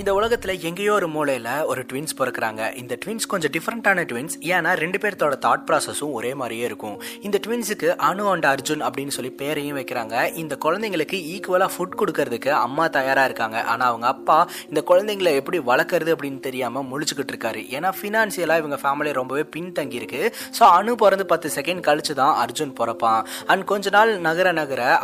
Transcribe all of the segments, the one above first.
இந்த உலகத்துல எங்கேயோ ஒரு மூலையில ஒரு ட்வின்ஸ் பிறக்கிறாங்க. இந்த ட்வின்ஸ் கொஞ்சம் டிஃப்ரெண்டான ட்வின்ஸ், ஏன்னா ரெண்டு பேர்த்தோட தாட் ப்ராசஸும் ஒரே மாதிரியே இருக்கும். இந்த ட்வின்ஸுக்கு அனு அண்ட் அர்ஜுன் அப்படின்னு சொல்லி பேரையும் வைக்கிறாங்க. இந்த குழந்தைங்களுக்கு ஈக்குவலாக ஃபுட் கொடுக்கறதுக்கு அம்மா தயாராக இருக்காங்க. ஆனால் அவங்க அப்பா இந்த குழந்தைங்களை எப்படி வளர்க்குறது அப்படின்னு தெரியாமல் முழிச்சுக்கிட்டு இருக்காரு. ஏன்னா ஃபினான்சியலாக இவங்க ஃபேமிலி ரொம்பவே பின்தங்கி இருக்கு. ஸோ அனு பிறந்து 10 செகண்ட் கழிச்சு தான் அர்ஜுன் பிறப்பான். அண்ட் கொஞ்ச நாள் நகர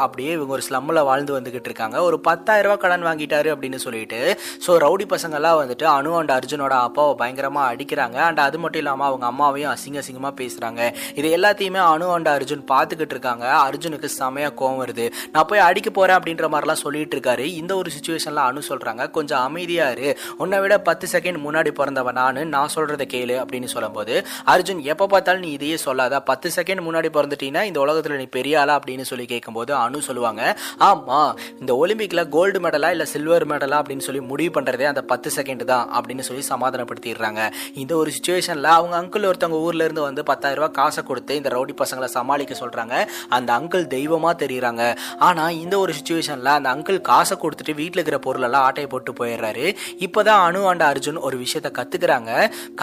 அப்படியே இவங்க ஒரு ஸ்லம்மில் வாழ்ந்து வந்துகிட்டு இருக்காங்க. ஒரு 10,000 ரூபா கடன் வாங்கிட்டாரு அப்படின்னு சொல்லிட்டு ஸோ ரவுடி பசங்கள்லாம் வந்துட்டு அனு அண்ட் அர்ஜுனோட அப்பாவை பயங்கரமாக அடிக்கிறாங்க. அண்ட் அது மட்டும் இல்லாமல் அவங்க அம்மாவையும் அசிங்கமாக பேசுகிறாங்க. இது எல்லாத்தையுமே அனு அண்ட் அர்ஜுன் பார்த்துக்கிட்டு இருக்காங்க. அர்ஜுனுக்கு செமையாக கோவம் வருது. நான் போய் அடிக்க போகிறேன் அப்படின்ற மாதிரிலாம் சொல்லிட்டு இருக்காரு. இந்த ஒரு சுச்சுவேஷன்லாம் அனு சொல்கிறாங்க, கொஞ்சம் அமைதியாக இரு, உன்னை விட 10 செகண்ட் முன்னாடி பிறந்தவன் நான் சொல்கிறத கேளு அப்படின்னு சொல்லும்போது அர்ஜுன், எப்போ பார்த்தாலும் நீ இதையே சொல்லாத, 10 செகண்ட் முன்னாடி பிறந்துட்டீங்கன்னா இந்த உலகத்தில் நீ பெரிய ஆளா அப்படின்னு சொல்லி கேட்கும்போது அனு சொல்லுவாங்க, ஆமாம், இந்த ஒலிம்பிக்கில் கோல்டு மெடலா இல்லை சில்வர் மெடலா அப்படின்னு சொல்லி முடிவு பண்ணுறதே அந்த 10 செகண்ட் தான் அப்படின்னு சொல்லி சமாதானப்படுத்திடுறாங்க. இந்த ஒரு சுச்சுவேஷனில் அவங்க அங்கிள் ஒருத்தவங்க ஊரில் இருந்து வந்து 10,000 ரூபா காசை கொடுத்து இந்த ரவுடி பசங்களை சமாளிக்க சொல்கிறாங்க. அந்த அங்கிள் தெய்வமாக தெரியுறாங்க. ஆனால் இந்த ஒரு சுச்சுவேஷனில் அந்த அங்கிள் காசை கொடுத்துட்டு வீட்டில் இருக்கிற பொருளெல்லாம் ஆட்டையை போட்டு போயிடுறாரு. இப்போ தான் அனு அண்ட் அர்ஜுன் ஒரு விஷயத்தை கற்றுக்கிறாங்க,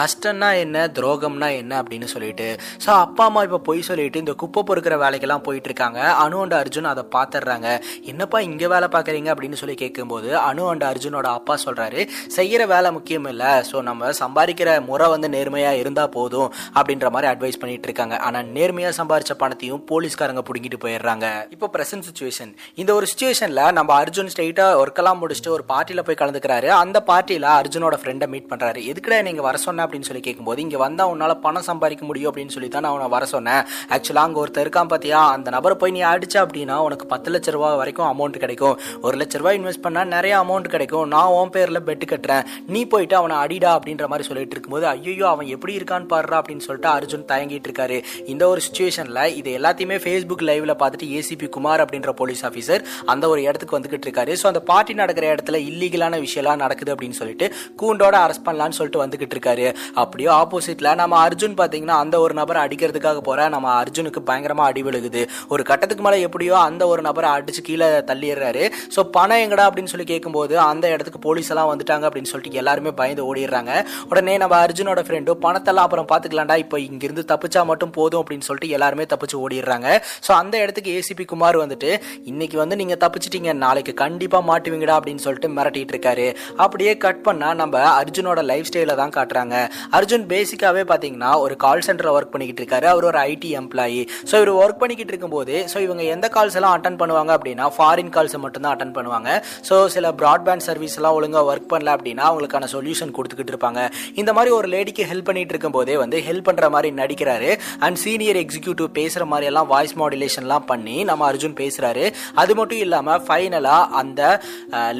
கஷ்டம்னா என்ன, துரோகம்னா என்ன அப்படின்னு சொல்லிட்டு. ஸோ அப்பா அம்மா இப்போ போய் சொல்லிட்டு இந்த குப்பை பொறுக்கிற வேலைக்கெல்லாம் போயிட்டு இருக்காங்க. அனு அண்ட் அர்ஜுன் அதை பார்த்துடுறாங்க. என்னப்பா இங்கே வேலை பார்க்குறீங்க அப்படின்னு சொல்லி கேட்கும்போது அனு அண்ட் அர்ஜுனோட அப்பா சொல்கிறாரு, செய்கிற வேலை முக்கியம் இல்லை, ஸோ நம்ம சம்பாதிக்கிற முறை வந்து நேர்மையாக இருந்தால் போதும் அப்படின்ற மாதிரி அட்வைஸ் பண்ணிட்டு இருக்காங்க. ஆனால் நேர்மையாக சம்பாதிச்ச பணத்தையும் போலீஸ்காரங்க பிடிங்கிட்டு போயிடுறாங்க. இப்போ பிரசன்ட் சுச்சுவேஷன். இந்த ஒரு சுச்சுவேஷனில் நம்ம அர்ஜுன் ஸ்ட்ரெயிட்டாக ஒர்க்கெல்லாம் முடிச்சுட்டு ஒரு பார்ட்டியில் போய் கலந்துக்கிறாரு. அந்த பார்ட்டியில் அர்ஜுனோட ஃப்ரெண்டை மீட் பண்ணுறாரு. எதுக்கடா நீங்கள் வர சொன்னேன் அப்படின்னு சொல்லி கேட்கும்போது, இங்கே வந்தால் உன்னால் பணம் சம்பாதிக்க முடியும் அப்படின்னு சொல்லி தான் நான் அவனை வர சொன்னேன். ஆக்சுவலாக அங்கே ஒருத்தர் இருக்கான் பார்த்தியா, அந்த நபரை போய் நீ அடிச்சா அப்படின்னா உனக்கு 10 லட்ச ரூபா வரைக்கும் அமௌண்ட் கிடைக்கும், 1 லட்ச ரூபா இன்வெஸ்ட் பண்ணால் நிறைய அமௌண்ட் கிடைக்கும், நான் உன் பேரில் பெட்டு கட்டுறேன், நீ போயிட்டு அவனை அடிடா அப்படின்ற மாதிரி சொல்லிட்டு இருக்கும்போது, ஐயோ அவன் எப்படி இருக்கான்னு பாடுறா அப்படின்னு சொல்லிட்டு அர்ஜுன் தயங்கிட்டு இருக்காரு. இந்த ஒரு சுச்சுவேஷனில் இது எல்லாத்தையுமே ஃபேஸ்புக் லைவ்ல பார்த்துட்டு ஏசிபி குமார் அப்படின்ற போலீஸ் ஆஃபீஸர் அந்த ஒரு இடத்துக்கு வந்துகிட்டு இருக்காரு. ஸோ அந்த பார்ட்டி நடக்கிற இடத்துல இல்லீகலான விஷயம்லாம் நடக்குது அப்படின்னு சொல்லிட்டு கூண்டோட அரெஸ்ட் பண்ணலான்னு சொல்லிட்டு வந்துகிட்டு இருக்காரு. அப்படியே ஆப்போசிட்ல நம்ம அர்ஜுன் பார்த்தீங்கன்னா அந்த ஒரு நபரை அடிக்கிறதுக்காக போற நம்ம அர்ஜுனுக்கு பயங்கரமாக அடி விழுகுது. ஒரு கட்டத்துக்கு மேலே எப்படியோ அந்த ஒரு நபரை அடிச்சு கீழே தள்ளிடுறாரு. ஸோ பணம் எங்கடா அப்படின்னு சொல்லி கேட்கும்போது அந்த இடத்துக்கு போலீஸ் எல்லாம் வந்துட்டாங்க அப்படின்னு சொல்லிட்டு எல்லாருமே பயந்து ஓடிடுறாங்க. உடனே நம்ம அர்ஜுனோட ஃப்ரெண்டும் பணத்தெல்லாம் அப்புறம் பார்த்துக்கலாம்டா, இப்போ இங்கிருந்து தப்பிச்சா மட்டும் போதும் அப்படின்னு சொல்லிட்டு எல்லாருமே தப்பிச்சு ஓடிடுறாங்க. ஸோ அந்த இடத்துக்கு ஏசிபி குமார் வந்துட்டு, இன்னைக்கு வந்து நீங்கள் தப்பிச்சிட்டீங்க, நாளைக்கு கண்டிப்பாக மாட்டுவீங்கடா அப்படின்னு சொல்லிட்டு மிரட்டிட்டு இருக்காரு. அப்படியே கட் பண்ணால் நம்ம அர்ஜுனோட லைஃப் ஸ்டைல தான் காட்டுறாங்க. அர்ஜுன் பேசிக்காகவே பார்த்தீங்கன்னா ஒரு கால் சென்டரில் ஒர்க் பண்ணிக்கிட்டு இருக்காரு. அவர் ஒரு ஐடி எம்ப்ளாயி. ஸோ இவர் ஒர்க் பண்ணிக்கிட்டு இருக்கும்போது ஸோ இவங்க எந்த கால்ஸ் எல்லாம் அட்டன் பண்ணுவாங்க அப்படின்னா ஃபாரின் கால்ஸை மட்டும்தான் அட்டன் பண்ணுவாங்க. ஸோ சில ப்ராட்பேண்ட் சர்வீஸ் எல்லாம் ஒழுங்காக ஒர்க் பண்ணல அப்படின்னா அவங்களுக்கான சொல்யூஷன் கொடுத்துக்கிட்டு இருப்பாங்க. இந்த மாதிரி ஒரு லேடிக்கு ஹெல்ப் பண்ணிட்டு இருக்கும் போதே வந்து ஹெல்ப் பண்ற மாதிரி நடிக்கிறாரு. அண்ட் சீனியர் எக்ஸிக்யூட்டிவ் பேசுற மாதிரி எல்லாம் வாய்ஸ் மாடுலேஷன்லாம் பண்ணி நம்ம அர்ஜுன் பேசுறாரு. அது மட்டும் இல்லாம ஃபைனலா அந்த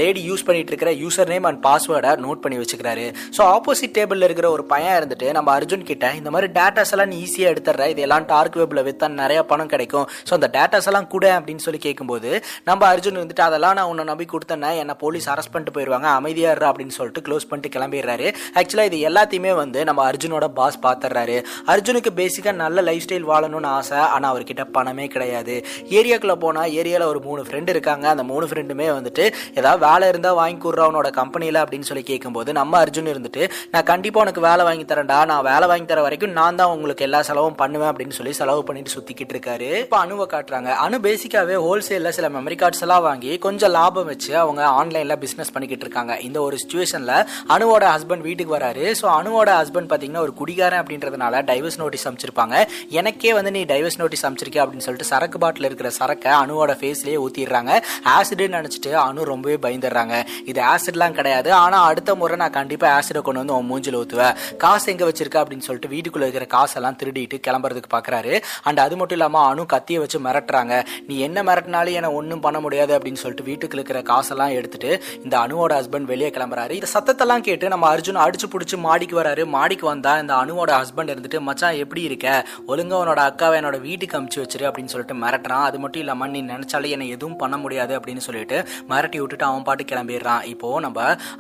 லேடி யூஸ் பண்ணிட்டு இருக்கிற யூசர் நேம் அண்ட் பாஸ்வேர்டை நோட் பண்ணி வச்சுக்கிறாரு. ஸோ ஆப்போசிட் டேபிள் இருக்கிற ஒரு பையன் இருந்துட்டு நம்ம அர்ஜுன் கிட்ட, இந்த மாதிரி டேட்டாஸ் எல்லாம் நீ ஈஸியாக எடுத்துடுற, இதெல்லாம் டார்க் வெப்ல வித்தா நிறைய பணம் கிடைக்கும், ஸோ அந்த டேட்டாஸ் எல்லாம் கூட அப்படின்னு சொல்லி கேட்கும்போது நம்ம அர்ஜுன் வந்துட்டு, அதெல்லாம் நான் உன்னை நம்பி கொடுத்தேன்னா என்னை போலீஸ் அரெஸ்ட் பண்ணிட்டு போயிடுவாங்க, அமைதியா இரு அப்படின்னு சொல்லிட்டு க்ளோஸ் பண்ணிட்டு கிளம்பிடுறாரு. ஆக்சுவலாக இது எல்லாத்தையுமே வந்து நம்ம அர்ஜுனோட பாஸ் பார்த்துறாரு. அர்ஜுனுக்கு பேசிக்காக நல்ல லைஃப் ஸ்டைல் வாழணும்னு ஆசை, ஆனால் அவர்கிட்ட பணமே கிடையாது. ஏரியாக்குள்ளே போனால் ஏரியாவில் ஒரு 3 ஃப்ரெண்டு இருக்காங்க. அந்த 3 ஃப்ரெண்டுமே வந்துட்டு ஏதாவது வேலை இருந்தால் வாங்கி கூடுறவனோட கம்பெனியில் அப்படின்னு சொல்லி கேட்கும்போது நம்ம அர்ஜுன் இருந்துட்டு, நான் கண்டிப்பாக உனக்கு வேலை வாங்கி தரேன்டா, நான் வேலை வாங்கி தர வரைக்கும் நான் தான் உங்களுக்கு எல்லா செலவும் பண்ணுவேன் அப்படின்னு சொல்லி செலவு பண்ணிட்டு சுற்றிக்கிட்டு இருக்காரு. இப்போ அணுவை காட்டுறாங்க. அனு பேசிக்காகவே ஹோல்சேலில் சில மெமரி கார்ட்ஸ் எல்லாம் வாங்கி கொஞ்சம் லாபம் வச்சு அவங்க ஆன்லைனில் பிஸ்னஸ் பண்ணிக்கிட்டு இருக்காங்க. இந்த ஒரு சுச்சுவேஷனில் அனுவோட ஹஸ்பண்ட் வீட்டுக்கு வராரு. ஸோ அனுவோட ஹஸ்பண்ட் பார்த்தீங்கன்னா ஒரு குடிகாரன் அப்படின்றதுனால டைவர்ஸ் நோட்டீஸ் அனுப்பிச்சிருப்பாங்க. எனக்கே வந்து நீ டைவர்ஸ் நோட்டீஸ் அனுப்பிச்சிருக்கே அப்படின்னு சொல்லிட்டு சரக்கு பாட்டில் இருக்கிற சரக்கை அனுவோட ஃபேஸ்லேயே ஊற்றிடுறாங்க. ஆசிடுன்னு நினச்சிட்டு அனு ரொம்பவே பயந்துடுறாங்க. இது ஆசிட்லாம் கிடையாது, ஆனால் அடுத்த முறை நான் கண்டிப்பாக ஆசிடை கொண்டு வந்து உன் மூஞ்சில் ஊற்றுவேன், காசு எங்கே வச்சிருக்கா அப்படின்னு சொல்லிட்டு வீட்டுக்குள்ளே இருக்கிற காசெல்லாம் திருடிட்டு கிளம்புறதுக்கு பார்க்குறாரு. அண்ட் அது மட்டும் இல்லாமல் அனு கத்தியை வச்சு மிரட்டுறாங்க. நீ என்ன மிரட்டினாலும் என ஒன்றும் பண்ண முடியாது அப்படின்னு சொல்லிட்டு வீட்டுக்குள்ள இருக்கிற காசெல்லாம் எடுத்துட்டு இந்த அனுவோட ஹஸ்பண்ட் வெளியே கிளம்புறாரு. இந்த சத்தத்தெல்லாம் கேட்டு நம்ம அர்ஜுன் அடிச்சு பிடிச்சி மாடிக்கு வராரு. மாடிக்கு வந்தா இந்த அனுவோட ஹஸ்பண்ட் இருந்துட்டு, மச்சான் எப்படி இருக்க, ஒழுங்கா உன்னோட அக்காவை என்னோட வீட்டுக்கு அமுச்சு வச்சிரு அப்படின்னு சொல்லிட்டு மிரட்டுறான். அது மட்டும் இல்லாமல் நீ நினைச்சாலே என்னை எதுவும் பண்ண முடியாது அப்படின்னு சொல்லிட்டு மிரட்டி விட்டுட்டு அவன் பாட்டு கிளம்பிடுறான். இப்போ நம்ம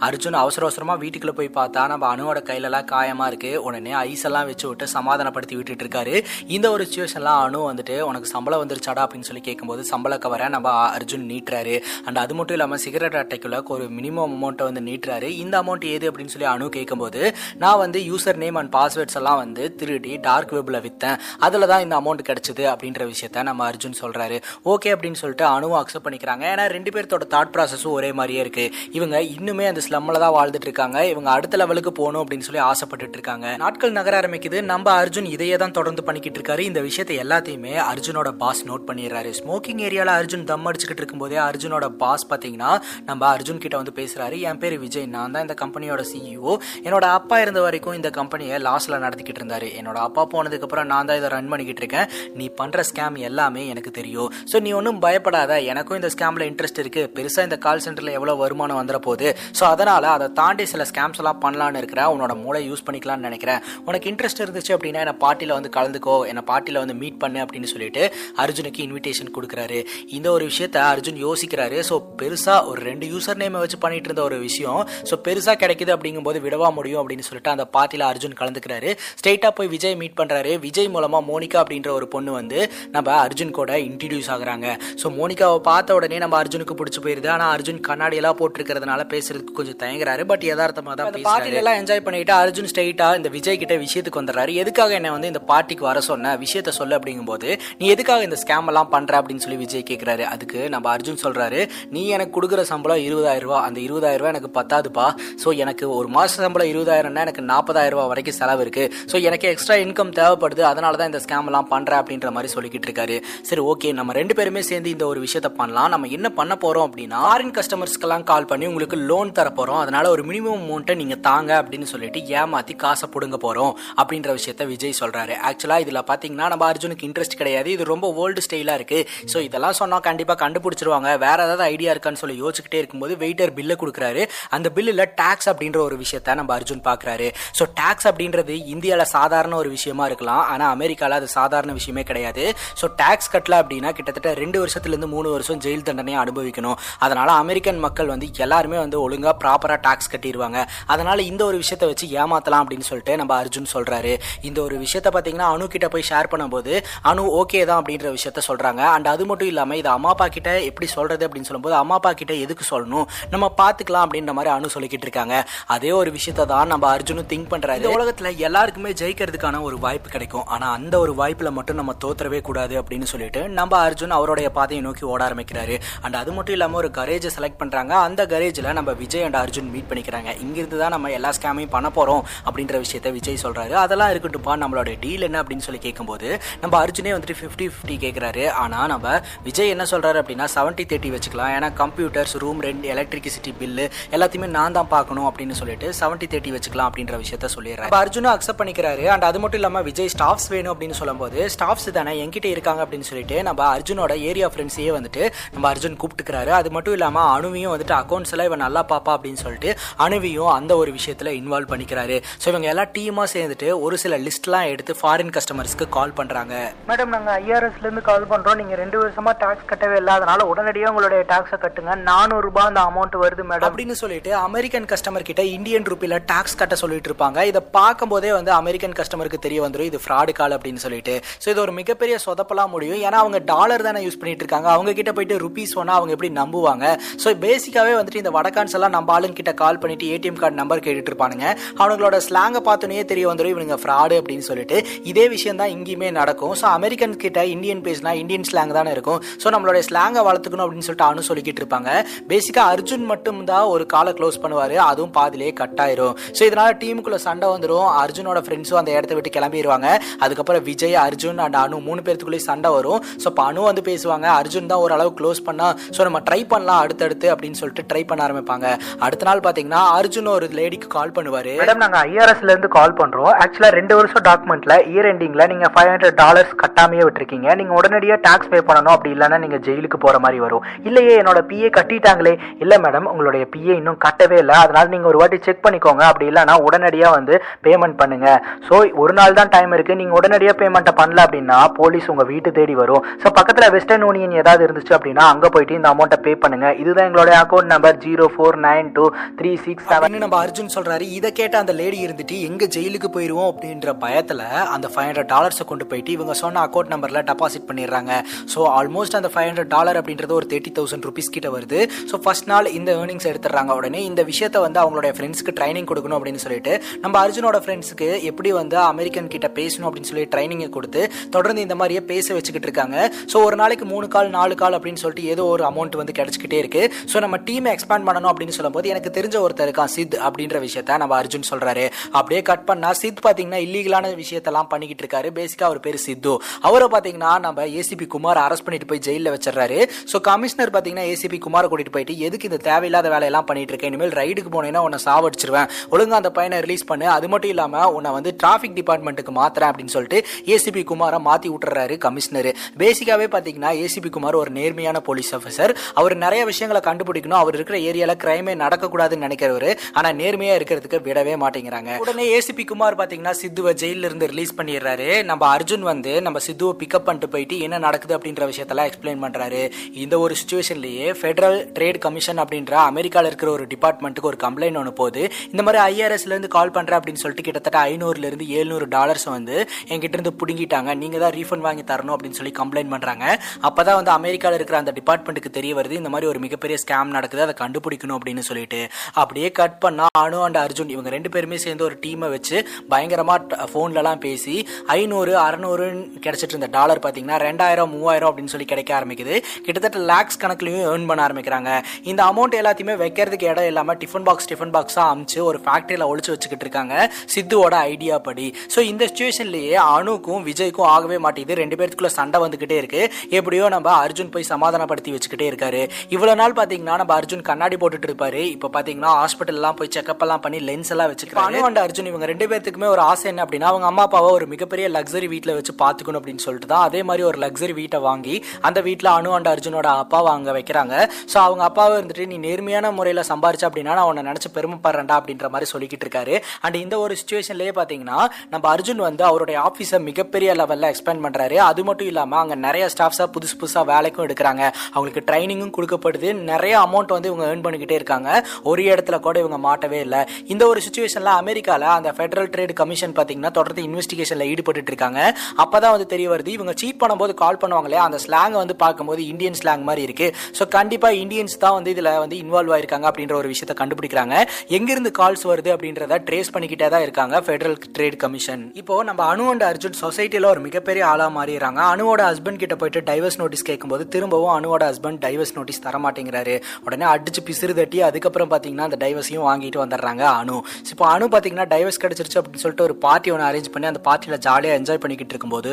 அர்ஜுன் அவசர அவசரமா வீட்டுக்குள்ள போய் பார்த்தா நம்ம அனுவோட கையிலலாம் காயமா இருக்கு. உடனே ஐஸ் எல்லாம் வச்சு விட்டு சமாதானப்படுத்தி விட்டுட்டு இருக்காரு. இந்த ஒரு சுச்சுவேஷன்லாம் அனு வந்துட்டு, உனக்கு சம்பளம் வந்துருச்சாடா அப்படின்னு சொல்லி கேட்கும்போது சம்பள கவரை நம்ம அர்ஜுன் நீட்டுறாரு. அண்ட் அது மட்டும் இல்லாமல் சிகரெட் அட்டைக்குள்ள ஒரு மினிமம் அமௌண்ட் அமௌண்ட்டை வந்து நீட்டுறாரு. இந்த அமௌண்ட் ஏது அப்படின்னு சொல்லி அனு கேட்கும்போது, நான் வந்து யூசர் நேம் அண்ட் பாஸ்வேர்ட்ஸ் எல்லாம் வந்து திருடி டார்க் வெப்ல விற்றேன், அதில் தான் இந்த அமௌண்ட் கிடைச்சிது அப்படின்ற விஷயத்த நம்ம அர்ஜுன் சொல்கிறாரு. ஓகே அப்படின்னு சொல்லிட்டு அனுவும் அக்செப்ட் பண்ணிக்கிறாங்க. ஏன்னா ரெண்டு பேர்த்தோட தாட் ப்ராசஸும் ஒரே மாதிரியே இருக்குது. இவங்க இன்னுமே அந்த ஸ்லம்மில் தான் வாழ்ந்துட்டு இருக்காங்க, இவங்க அடுத்த லெவலுக்கு போகணும் அப்படின்னு சொல்லி ஆசைப்பட்டுட்டு இருக்காங்க. நாட்கள் நகர ஆரம்பிக்குது. நம்ம அர்ஜுன் இதையே தான் தொடர்ந்து பண்ணிக்கிட்டு இருக்காரு. இந்த விஷயத்தை எல்லாத்தையுமே அர்ஜுனோட பாஸ் நோட் பண்ணிடுறாரு. ஸ்மோக்கிங் ஏரியாவில் அர்ஜுன் தம் அடிச்சுக்கிட்டு இருக்கும்போதே அர்ஜுனோட பாஸ் பார்த்தீங்கன்னா நம்ம அர்ஜுன் கிட்ட வந்து பேசுறாரு. என் பேர் விஜய், நான் தான் இந்த கம்பெனியோட சிஇஓ. என்னோட அப்பா இருந்த வரைக்கும் இந்த கம்பெனியை லாஸ்ல நடத்திக்கிட்டு இருந்தாரு. என்னோட அப்பா போனதுக்கு அப்புறம் நான் தான் இதை ரன் பண்ணிக்கிட்டு இருக்கேன். நீ பண்ற ஸ்கேம் எல்லாமே எனக்கு தெரியும், ஸோ நீ ஒன்றும் பயப்படாத. எனக்கும் இந்த ஸ்கேம்ல இன்ட்ரெஸ்ட் இருக்கு. பெருசா இந்த கால் சென்டர்ல எவ்வளவு வருமானம் வந்துற போது, ஸோ அதனால அதை தாண்டி சில ஸ்கேம்ஸ் எல்லாம் பண்ணலான்னு இருக்கிறேன். உன்னோட மூளை யூஸ் பண்ணிக்கலாம்னு நினைக்கிறேன். உனக்கு இன்ட்ரெஸ்ட் இருந்துச்சு அப்படின்னா என்ன பார்ட்டியில் வந்து கலந்துக்கோ, என்ன பார்ட்டியில் வந்து மீட் பண்ணு அப்படின்னு சொல்லிட்டு அர்ஜுனுக்கு இன்விடேஷன் கொடுக்குறாரு. இந்த ஒரு விஷயத்த அர்ஜுன் யோசிக்கிறாரு. ஸோ பெருசாக ஒரு 2 யூசர் நேமை வச்சு பண்ணிட்டு இருந்த ஒரு விஷயம் ஸோ பெருசாக கிடைக்குது அப்படிங்கும்போது விடவா முடியும் அப்படின்னு சொல்லிட்டு அந்த பார்ட்டியில் அர்ஜுன் கலந்துக்கிறாரு. ஸ்ட்ரெயிட்டாக போய் விஜய் மீட் பண்ணுறாரு. விஜய் மூலமாக மோனிகா அப்படின்ற ஒரு பொண்ணு வந்து நம்ம அர்ஜுன் கூட இன்ட்ரடியூஸ் ஆகுறாங்க. ஸோ மோனிகாவை பார்த்த உடனே நம்ம அர்ஜுனுக்கு பிடிச்சி போயிருது. ஆனால் அர்ஜுன் கண்ணாடியெல்லாம் போட்டிருக்கிறதுனால பேசுறதுக்கு கொஞ்சம் தயங்குறாரு. பட் யதார்த்தமாக தான் பார்ட்டியெல்லாம் என்ஜாய் பண்ணிட்டு அர்ஜுன் ஸ்ட்ரெயிட்டாக இந்த விஜய் கிட்ட விஷயத்துக்கு வந்துடுறாரு. எதுக்காக என்ன வந்து இந்த பார்ட்டிக்கு வர சொன்ன விஷயத்த சொல்லு அப்படிங்கும்போது, நீ எதுக்காக இந்த ஸ்கேம் எல்லாம் பண்ற அப்படின்னு சொல்லி விஜய் கேட்கிறாரு. அதுக்கு நம்ம அர்ஜுன் சொல்றாரு, நீ எனக்கு கொடுக்குற சம்பளம் 20,000 ரூபா, அந்த 20,000 ரூபா எனக்கு பத்தாதுப்பா. ஸோ எனக்கு ஒரு மாச சம்பளம் 20,000னா எனக்கு 40,000 ரூபா வரைக்கும் செலவு இருக்கு. ஸோ எனக்கு எக்ஸ்ட்ரா இன்கம் தேவைப்படுது, அதனால தான் இந்த ஸ்கேம் எல்லாம் பண்ற அப்படின்ற மாதிரி சொல்லிக்கிட்டு இருக்காரு. சரி ஓகே, நம்ம 2 பேருமே சேர்ந்து இந்த ஒரு விஷயத்த பண்ணலாம். நம்ம என்ன பண்ண போறோம் அப்படின்னா, ஃபாரின் கஸ்டமர்ஸ்க்கெல்லாம் கால் பண்ணி உங்களுக்கு லோன் தர போறோம், அதனால ஒரு மினிமம் அமௌண்ட்டை நீங்க தாங்க அப்படின்னு சொல்லிட்டு ஏமாத்தி காசை புடுங்க போறோம் அப்படின்ற விஷயத்த விஜய் சொல்றாரு. ஆக்சுவலா இதுல பாத்தீங்கன்னா நம்ம அர்ஜுனுக்கு இன்ட்ரெஸ்ட் கிடையாது. இது ரொம்ப ஓல்டு ஸ்டைலா இருக்கு. ஸோ இதெல்லாம் சொன்னா கண்டிப்பா கண்டுபிடிச்சிருவாங்க. வேற ஏதாவது ஐடியா இருக்கான்னு சொல்லி யோசிச்சுக்கிட்டே இருக்கும்போது வெயிட்டர் பில்லை கொடுக்குறாரு. அந்த பில்லுல டாக்ஸ் அப்படின்ற ஒரு விஷயத்த நம்ம அர்ஜுன் பாக்குறாரு. ஸோ டாக்ஸ் அப்படின்றது இந்தியால சாதாரண ஒரு விஷயமா இருக்கலாம், ஆனா அமெரிக்கால அது சாதாரண விஷயமே கிடையாது. ஸோ டாக்ஸ் கட்டல அப்படின்னா கிட்டத்தட்ட 2 வருஷத்துல இருந்து 3 வருஷம் ஜெயில் தண்டனையை அனுபவிக்கணும். அதனால அமெரிக்கன் மக்கள் வந்து எல்லாருமே வந்து ஒழுங்கா ப்ராப்பரா டாக்ஸ் கட்டிடுவாங்க. அதனால இந்த ஒரு விஷயத்த வச்சு ஏமாத்தலாம் அப்படின்னு சொல்லிட்டு நம்ம அர்ஜுன் சொல்றாரு. இந்த ஒரு விஷயத்தை பாத்தீங்கன்னா அனு கிட்ட போய் ஷேர் பண்ணும்போது அனு ஓகே தான் அப்படின்ற விஷயத்த சொல்றாங்க. அண்ட் அது மட்டும் இல்லாம இது அம்மா அப்பா கிட்ட எப்படி சொல்றது அப்படின்னு சொல்லும்போது, அம்மா அப்பா கிட்ட எதுக்கு சொல்லணும், நம்ம பாத்துக்கலாம் அப்படின்ற மாதிரி அனு சொல்லிக்கிட்டு இருக்காங்க. அதே ஒரு விஷயத்தை தான் நம்ம அர்ஜுனும் திங்க் பண்றாரு. இந்த உலகத்துல எல்லாருக்குமே ஜெயிக்கிறதுக்கான ஒரு வாய்ப்பு கிடைக்கும், ஆனா அந்த ஒரு வாய்ப்புல மட்டும் நம்ம தோற்றவே கூடாது அப்படின்னு சொல்லிட்டு நம்ம அர்ஜுன் அவருடைய பாதையை நோக்கி ஓட ஆரம்பிக்கிறாரு. அண்ட் அது மட்டும் இல்லாம ஒரு கரேஜை செலக்ட் பண்றாங்க. அந்த கரேஜ்ல நம்ம விஜய் அண்ட் அர்ஜுன் மீட் பண்ணிக்கிறாங்க. இங்கிருந்து தான் நம்ம எல்லா ஸ்கேமையும் பண்ண போறோம் அப்படின்ற விஷயத்தை விஜய் சொல்றாரு. அதெல்லாம் இருக்கட்டும்பா, நம்மளோட டீல் என்ன அப்படின்னு சொல்லி கேட்கும்போது நம்ம அர்ஜுனே வந்துட்டு 50-50 கேட்குறாரு. ஆனால் நம்ம விஜய் என்ன சொல்றாரு அப்படின்னா 70-30 வச்சுக்கலாம், ஏன்னா computers, room rent, electricity bill எல்லாத்தையுமே நான் தான் பார்க்கணும் அப்படின்னு சொல்லிட்டு 70-30 வச்சுக்கலாம் அப்படின்ற விஷயத்த சொல்லிடுறாரு. நம்ம அர்ஜுனும் அக்செப்ட் பண்ணிக்கிறாரு. அண்ட் அது மட்டும் இல்லாமல் விஜய் ஸ்டாஃப்ஸ் வேணும் அப்படின்னு சொல்லும்போது, ஸ்டாஃப்ஸ் தானே என்கிட்ட இருக்காங்க அப்படின்னு சொல்லிட்டு நம்ம அர்ஜுனோட ஏரியா ஃப்ரெண்ட்ஸையே வந்துட்டு நம்ம அர்ஜுன் கூப்பிட்டுக்கிறாரு. அது மட்டும் இல்லாமல் அனுவையும் வந்துட்டு அக்கௌண்ட்ஸ் எல்லாம் இவன் நல்லா பாப்பா அப்படின்னு சொல்லிட்டு அனுவையும் அந்த ஒரு விஷயத்தில் இன்வால்வ் பண்ணிக்கிறாரு. ஸோ இவங்க எல்லாம் டீமாக சேர்ந்துட்டு ஒரு சில லிஸ்ட்லாம் எடுத்து ஃபாரின் கஸ்டமர்ஸ்க்கு கால் பண்றாங்க. மேடம், நாங்கள் ஐஆர்எஸ்லேருந்து கால் பண்றோம். நீங்க 2 வருஷமா டாக்ஸ் கட்டவே இல்லாதனால உடனடியாக உங்களுடைய டாக்ஸை கட்டுங்க, 400 ரூபா அந்த அமௌண்ட் வருது மேடம் அப்படின்னு சொல்லிட்டு அமெரிக்கன் கஸ்டமர் கிட்ட இந்தியன் ரூபியில் டாக்ஸ் கட்ட சொல்லிட்டு இருப்பாங்க. இதை பார்க்கும் போதே வந்து அமெரிக்கன் கஸ்டமருக்கு தெரிய வந்துடும் இது ஃப்ராடு கால் அப்படின்னு சொல்லிட்டு. ஸோ இது ஒரு மிகப்பெரிய சொதப்பலாம் முடியும். ஏன்னா அவங்க டாலர் தானே யூஸ் பண்ணிட்டு இருக்காங்க. அவங்க கிட்ட போயிட்டு ருபீஸ் சொன்னா அவங்க எப்படி நம்புவாங்க? ஸோ பேசிக்காவே வந்துட்டு இந்த வடக்கான்ஸ் எல்லாம் நம்ம ஆளுங்கிட்ட கால் பண்ணிட்டு ஏடிஎம் கார்டு நம்பர் கேட்டுட்டு இருப்பானுங்க. அவங்களோட ஸ்லாங்கை பார்த்தோன்னே தெரிய வந்துடும் இவங்க ஃப்ராடு அப்படின்னு சொல்லிட்டு. இதே விஷயம் தான் இங்கேயுமே நடக்கும். ஸோ அமெரிக்கன் கிட்ட இந்தியன் பேசினா இந்தியன் ஸ்லாங் தானே இருக்கும். ஸோ நம்மளோட ஸ்லாங்கை வளர்த்துக்கணும் அப்படின்னு சொல்லிட்டு அனு சொல்லிக்கிட்டு இருப்பாங்க. பேசிக்காக அர்ஜுன் மட்டும் தான் ஒரு காலை க்ளோஸ் பண்ணுவார், அதுவும் பாதிலே கட் ஆயிரும். ஸோ இதனால டீமுக்குள்ள சண்டை வந்துடும். அர்ஜுனோட ஃப்ரெண்ட்ஸும் அந்த இடத்த விட்டு கிளம்பிடுவாங்க. அதுக்கப்புறம் விஜய், அர்ஜுன் அண்ட் அனு 3 பேர்த்துக்குள்ளேயே சண்டை வரும். ஸோ இப்போ அனு வந்து பேசுவாங்க, அர்ஜுன் தான் ஓரளவு க்ளோஸ் பண்ணா, ஸோ நம்ம ட்ரை பண்ணலாம் அடுத்தடுத்து அப்படின்னு சொல்லிட்டு ட்ரை பண்ண ஆரம்பிப்பாங்க. அடுத்த நாள் பார்த்தீங்கன்னா அர்ஜுன் ஒரு லேடிக்கு கால் பண்ணுவாரு. மேடம், நாங்கள் ஐஆர்எஸ்ல இருந்து கால் பண்றோம். ஆக்சுவலா 2 வருஷம் டாக்குமெண்ட்ல இயர் எண்டிங்ல நீங்க $500 கட்டாமையே விட்டுருக்கீங்க. நீங்க உடனடியா டாக்ஸ் பே பண்ணணும், அப்படி இல்லைன்னா நீங்க ஜெயிலுக்கு போற மாதிரி வரும். இல்லையே என்னோட பிஏ கட்டிட்டாங்களே. இல்ல மேடம், உங்களுடைய பிஏ இன்னும் கட்டவே இல்லை, அதனால நீங்க ஒரு வாட்டி செக் பண்ணிக்கோங்க, அப்படி இல்லைன்னா உடனடியா வந்து பேமெண்ட் பண்ணுங்க. ஸோ ஒரு நாள் தான் டைம் இருக்கு. நீங்க உடனடியா பேமெண்ட் பண்ணல அப்படின்னா போலீஸ் உங்க வீட்டு தேடி வரும். ஸோ பக்கத்துல வெஸ்டர்ன் யூனியன் ஏதாவது இருந்துச்சு அப்படின்னா அங்க போயிட்டு இந்த அமௌண்ட்டை பே பண்ணுங்க. இதுதான் எங்களுடைய அக்கௌண்ட் நம்பர் 049236 நம்ம அர்ஜுன் சொல்றாரு. இதை கேட்ட அந்த லேடி இருந்துட்டு எங்க ஜெயிலுக்கு போயிருவோம் அப்படின்ற பயத்துல அந்த $500 கொண்டு போயிட்டு இவங்க சொன்ன அக்கௌண்ட் நம்பர்ல டெபாசிட் பண்ணிடுறாங்க. ஸோ ஆல்மோஸ்ட் அந்த $500 அப்படின்றது ஒரு 30,000 ருபீஸ் கிட்ட வருது. ஸோ ஃபர்ஸ்ட் நாள் இந்த ஏர்னிங்ஸ் எடுத்த கொடுத்துட்றாங்க. உடனே இந்த விஷயத்தை வந்து அவங்களுடைய ஃப்ரெண்ட்ஸ்க்கு ட்ரைனிங் கொடுக்கணும் அப்படின்னு சொல்லிட்டு நம்ம அர்ஜுனோட ஃப்ரெண்ட்ஸுக்கு எப்படி வந்து அமெரிக்கன் கிட்ட பேசணும் அப்படின்னு சொல்லி ட்ரைனிங்கை கொடுத்து தொடர்ந்து இந்த மாதிரியே பேச வச்சுக்கிட்டு இருக்காங்க. ஸோ ஒரு நாளைக்கு 3 கால் 4 கால் அப்படின்னு சொல்லிட்டு ஏதோ ஒரு அமௌண்ட் வந்து கிடைச்சிக்கிட்டே இருக்கு. ஸோ நம்ம டீமை எக்ஸ்பேண்ட் பண்ணணும் அப்படின்னு சொல்லும்போது எனக்கு தெரிஞ்ச ஒருத்தர் இருக்கான் சித் அப்படின்ற விஷயத்த நம்ம அர்ஜுன் சொல்றாரு. அப்படியே கட் பண்ணா சித் பாத்தீங்கன்னா இல்லீகலான விஷயத்தெல்லாம் பண்ணிக்கிட்டு இருக்காரு. பேசிக்கா அவர் பேர் சித்து. அவரை பாத்தீங்கன்னா நம்ம ஏசிபி குமார் அரெஸ்ட் பண்ணிட்டு போய் ஜெயில வச்சிடறாரு. ஸோ கமிஷனர் பாத்தீங்கன்னா ஏசிபி குமார் கூட்டிட்டு போயிட்டு எதுக்கு இந்த தேவையில்லாத வேலையெல்லாம் பண்ணிட்டு இருக்கேன், இனிமேல் ரைடுக்கு போனேன்னா உன்னை சாவடிச்சிருவேன், ஒழுங்கா அந்த பையனை ரிலீஸ் பண்ணு, அது மட்டும் இல்லாம உன்னை வந்து டிராபிக் டிபார்ட்மெண்ட்டுக்கு மாத்திரேன் அப்படின்னு சொல்லிட்டு ஏசிபி குமாரை மாத்தி விட்டுறாரு கமிஷனர். பேசிக்காவே பாத்தீங்கன்னா ஏசிபி குமார் ஒரு நேர்மையான போலீஸ் ஆஃபீஸர். அவர் நிறைய விஷயங்களை கண்டுபிடிக்கணும், அவர் இருக்கிற ஏரியால கிரைமே நடக்கக்கூடாதுன்னு நினைக்கிறவரு. ஆனா நேர்மையா இருக்கிறதுக்கு விடவே மாட்டேங்கிறாங்க. உடனே ஏசிபி குமார் பாத்தீங்கன்னா சித்துவை ஜெயில இருந்து ரிலீஸ் பண்ணிடுறாரு. நம்ம அர்ஜுன் வந்து நம்ம சித்துவை பிக்கப் பண்ணிட்டு போயிட்டு என்ன நடக்குது அப்படின்ற விஷயத்தெல்லாம் எக்ஸ்பிளைன் பண்றாரு. இந்த ஒரு சுச்சுவேஷன்லயே ஃபெடரல் ட்ரேட் கமிஷன் அப்படின்ற அமெரிக்கால இருக்கிற ஒரு டிபார்ட்மெண்ட்டுக்கு ஒரு கம்ப்ளைண்ட் ஒன்று போகுது. இந்த மாதிரி ஐஆர்எஸ்ல இருந்து கால் பண்ற அப்படின்னு சொல்லிட்டு கிட்டத்தட்ட $500-700 வந்து என்கிட்ட இருந்து புடுங்கிட்டாங்க, நீங்க தான் ரீஃபண்ட் வாங்கி தரணும் அப்படின்னு சொல்லி கம்ப்ளைண்ட் பண்றாங்க. அப்பதான் வந்து அமெரிக்கால இருக்கிற அந்த டிபார்ட்மெண்ட்டுக்கு தெரிய வருது இந்த மாதிரி ஒரு மிகப்பெரிய ஸ்கேம் நடக்குது, அதை கண்டுபிடிக்கணும் அப்படின்னு சொல்லிட்டு. அப்படியே கட் பண்ணா அனு அண்ட் அர்ஜுன் இவங்க 2 பேருமே சேர்ந்து ஒரு டீமை வச்சு பயங்கரமா போன்லலாம் பேசி 500-600 கிடைச்சிட்டு இருந்த டாலர் பாத்தீங்கன்னா 2000-3000 அப்படின்னு சொல்லி கிடைக்க ஆரம்பிக்குது. கிட்டத்தட்ட லாக்ஸ் கணக்குலயும் ஏர்ன் பண்ண ஆரம்பிக்கிறாங்க. இந்த அமௌண்ட் எல்லாத்தையுமே வைக்கிறதுக்கு இடம் இல்லாம டிஃபன் பாக்ஸா அமிச்சு ஒரு ஃபேக்டரியில ஒழிச்சு வச்சுக்கிட்டு இருக்காங்க சித்துவோட ஐடியா படி. ஸோ இந்த சுச்சுவேஷன்லயே அனுக்கும் விஜய்க்கும் ஆகவே மாட்டேது, 2 பேருக்குள்ள சண்டை வந்துகிட்டே இருக்கு. எப்படியோ நம்ம அர்ஜுன் போய் சமாதானப்படுத்தி வச்சுக்கிட்டே இருக்காரு. இவ்வளவு நாள் பாத்தீங்கன்னா நம்ம அர்ஜுன் கண்ணாடி போட்டுட்டு இருப்பாரு. இப்ப பாத்தீங்கன்னா ஹாஸ்பிட்டல் எல்லாம் போய் செக்அப் எல்லாம் பண்ணி லென்ஸ் எல்லாம் வச்சுக்கிறாங்க. அனு அர்ஜுன் இவங்க 2 பேருக்குமே ஒரு ஆசை என்ன அப்படின்னா அவங்க அம்மா அப்பாவை ஒரு மிகப்பெரிய லக்ஸரி வீட்டில் வச்சு பாத்துக்கணும் அப்படின்னு சொல்லிட்டு தான் அதே மாதிரி ஒரு லக்ஸரி வீட்டை வாங்கி அந்த வீட்டில் அனு அண்ட் அர்ஜுனோட அப்பாவை அங்க வைக்கிறாங்க. ஸோ அவங்க அப்பாவை இருந்துட்டு நீ நேர்மையான முறையில் சம்பாரிச்ச அப்படின்னா நான் உன்னை நினைச்சு பெருமைப்படுறேன்டா அப்படின்ற மாதிரி சொல்லிக்கிட்டு இருக்காரு. அண்ட் இந்த ஒரு சுச்சுவேஷன்லயே பாத்தீங்கன்னா நம்ம அர்ஜுன் வந்து அவருடைய ஆபீஸை மிகப்பெரிய லெவல்ல எக்ஸ்பேண்ட் பண்றாரு. அது மட்டும் இல்லாம அங்க நிறைய ஸ்டாஃப்ஸா புதுசு புதுசா வேலைக்கும் எடுக்கிறாங்க, அவங்களுக்கு ட்ரைனிங்கும் கொடுக்கப்படுது, நிறைய அமௌண்ட் வந்து இவங்க ஏர்ன் பண்ணிக்கிட்டே இருக்காங்க. ஒரு இடத்துல கூட இவங்க மாட்டவே இல்லை. இந்த ஒரு சுச்சுவேஷன்ல அமெரிக்கால அந்த ஃபெடரல் ட்ரேட் கமிஷன் பாத்தீங்கன்னா தொடர்ந்து இன்வெஸ்டிகேஷன்ல ஈடுபட்டு இருக்காங்க. அப்பதான் வந்து தெரிய வருது இவங்க சீட் பண்ணும்போது கால் பண்ணுவாங்களே அந்த ஸ்லாங் வந்து பார்க்கும்போது இந்தியன் ஸ்லாங் மாதிரி இருக்கு. ஸோ கண்டிப்பா இந்தியன்ஸ் தான் வந்து இதுல வந்து இன்வால்வ் ஆயிருக்காங்க அப்படின்ற ஒரு விஷயத்தை கண்டுபிடிக்கிறாங்க. எங்கிருந்து கால்ஸ் வருது அப்படின்றத ட்ரேஸ் பண்ணிக்கிட்டே தான் இருக்காங்க ஃபெடரல் ட்ரேட் கமிஷன். இப்போ நம்ம அனு அண்ட் அர்ஜுன் சொசைட்டில ஒரு மிகப்பெரிய ஆளா மாறிறாங்க. அனுவோட ஹஸ்பண்ட் கிட்ட போயிட்டு டைவர்ஸ் நோட்டீஸ் கேட்கும்போது திரும்பவும் அனுவோட ஹஸ்பண்ட் டைவர்ஸ் நோட்டீஸ் தர மாட்டேங்கிறாரு. உடனே அடிச்சு பிசிறு தட்டி அதுக்கப்புறம் பாத்தீங்கன்னா அந்த டைவர்ஸையும் வாங்கிட்டு வந்துடுறாங்க அனு. இப்போ அனு பாத்தீங்கன்னா டைவர்ஸ் கிடைச்சிருச்சு அப்படின்னு சொல்லிட்டு ஒரு பார்ட்டி ஒன்று அரேஞ்ச் பண்ணி அந்த பார்ட்டியில ஜாலியா என்ஜாய் பண்ணிக்கிட்டு இருக்கும்போது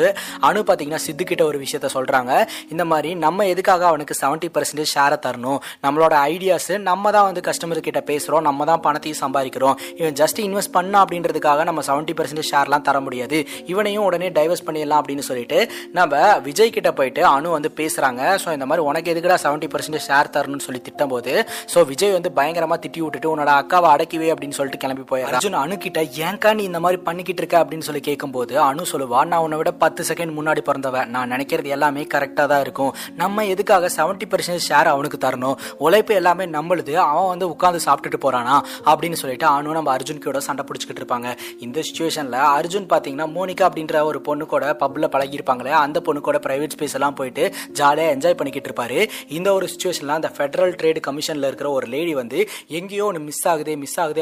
அனு பாத்தீங்கன்னா சித்து கிட்ட ஒரு விஷயத்த சொல்றாங்க. இந்த மாதிரி நம்ம எதுக்காக அவனுக்கு 70% ஷேரை தரணும், நம்மளோட ஐடியாஸ் நம்ம தான் வந்து கஸ்டமர் கிட்ட பேசுறோம், நம்ம தான் பணத்தையும் சம்பாதிக்கிறோம், இவன் ஜஸ்ட் இன்வெஸ்ட் பண்ண அப்படின்றதுக்காக நம்ம 70% ஷேர்லாம் தர முடியாது, இவனையும் உடனே டைவர்ஸ் பண்ணிடலாம் அப்படின்னு சொல்லிட்டு நம்ம விஜய் கிட்ட போயிட்டு அனு வந்து பேசுறாங்க. ஸோ இந்த மாதிரி உனக்கு எதுக்குடா 70% ஷேர் தரணும்னு சொல்லி திட்டம் போது ஸோ விஜய் வந்து பயங்கரமா திட்டி விட்டுட்டு உன்னோட அக்காவை அடக்கிவே அப்படின்னு சொல்லிட்டு கிளம்பி போய் அர்ஜுன் அனு கிட்ட ஏங்கா நீ இந்த மாதிரி பண்ணிக்கிட்டு இருக்க அப்படின்னு சொல்லி கேட்கும்போது அனு சொல்லுவா, நான் உன்னை விட 10 செகண்ட் முன்னாடி பிறந்தவன், நான் நினைக்கிறது எல்லாமே கரெக்டா தான் இருக்கும், நம்ம எதுக்காக 70% ஷேர் அவனுக்கு தரணும், உழைப்பு எல்லாமே நம்மளுது, அவன் வந்து உட்காந்து சாப்பிட்டுட்டு போறானா அப்படின்னு சொல்லிட்டு அனு நம்ம அர்ஜுன் கூட சண்டை பிடிச்சிக்கிட்டு இருப்பாங்க. இந்த சுச்சுவேஷன்ல அர்ஜுன் பாத்தீங்கன்னா மோனிகா அப்படின்ற ஒரு பொண்ணு கூட பப்ல பழகி இருப்பாங்களே அந்த பொண்ணு கூட பிரைவேட் ஸ்பேஸ் எல்லாம் போயிட்டு ஜாலியா என்ஜாய் பண்ணிக்கிட்டு இருப்பாரு. இந்த ஒரு சுச்சுவேஷன்ல அந்த ஃபெடரல் ட்ரேட் கமிஷன்ல இருக்கிற ஒரு லேடி வந்து எங்கேயோ ஒன்று மிஸ் ஆகுது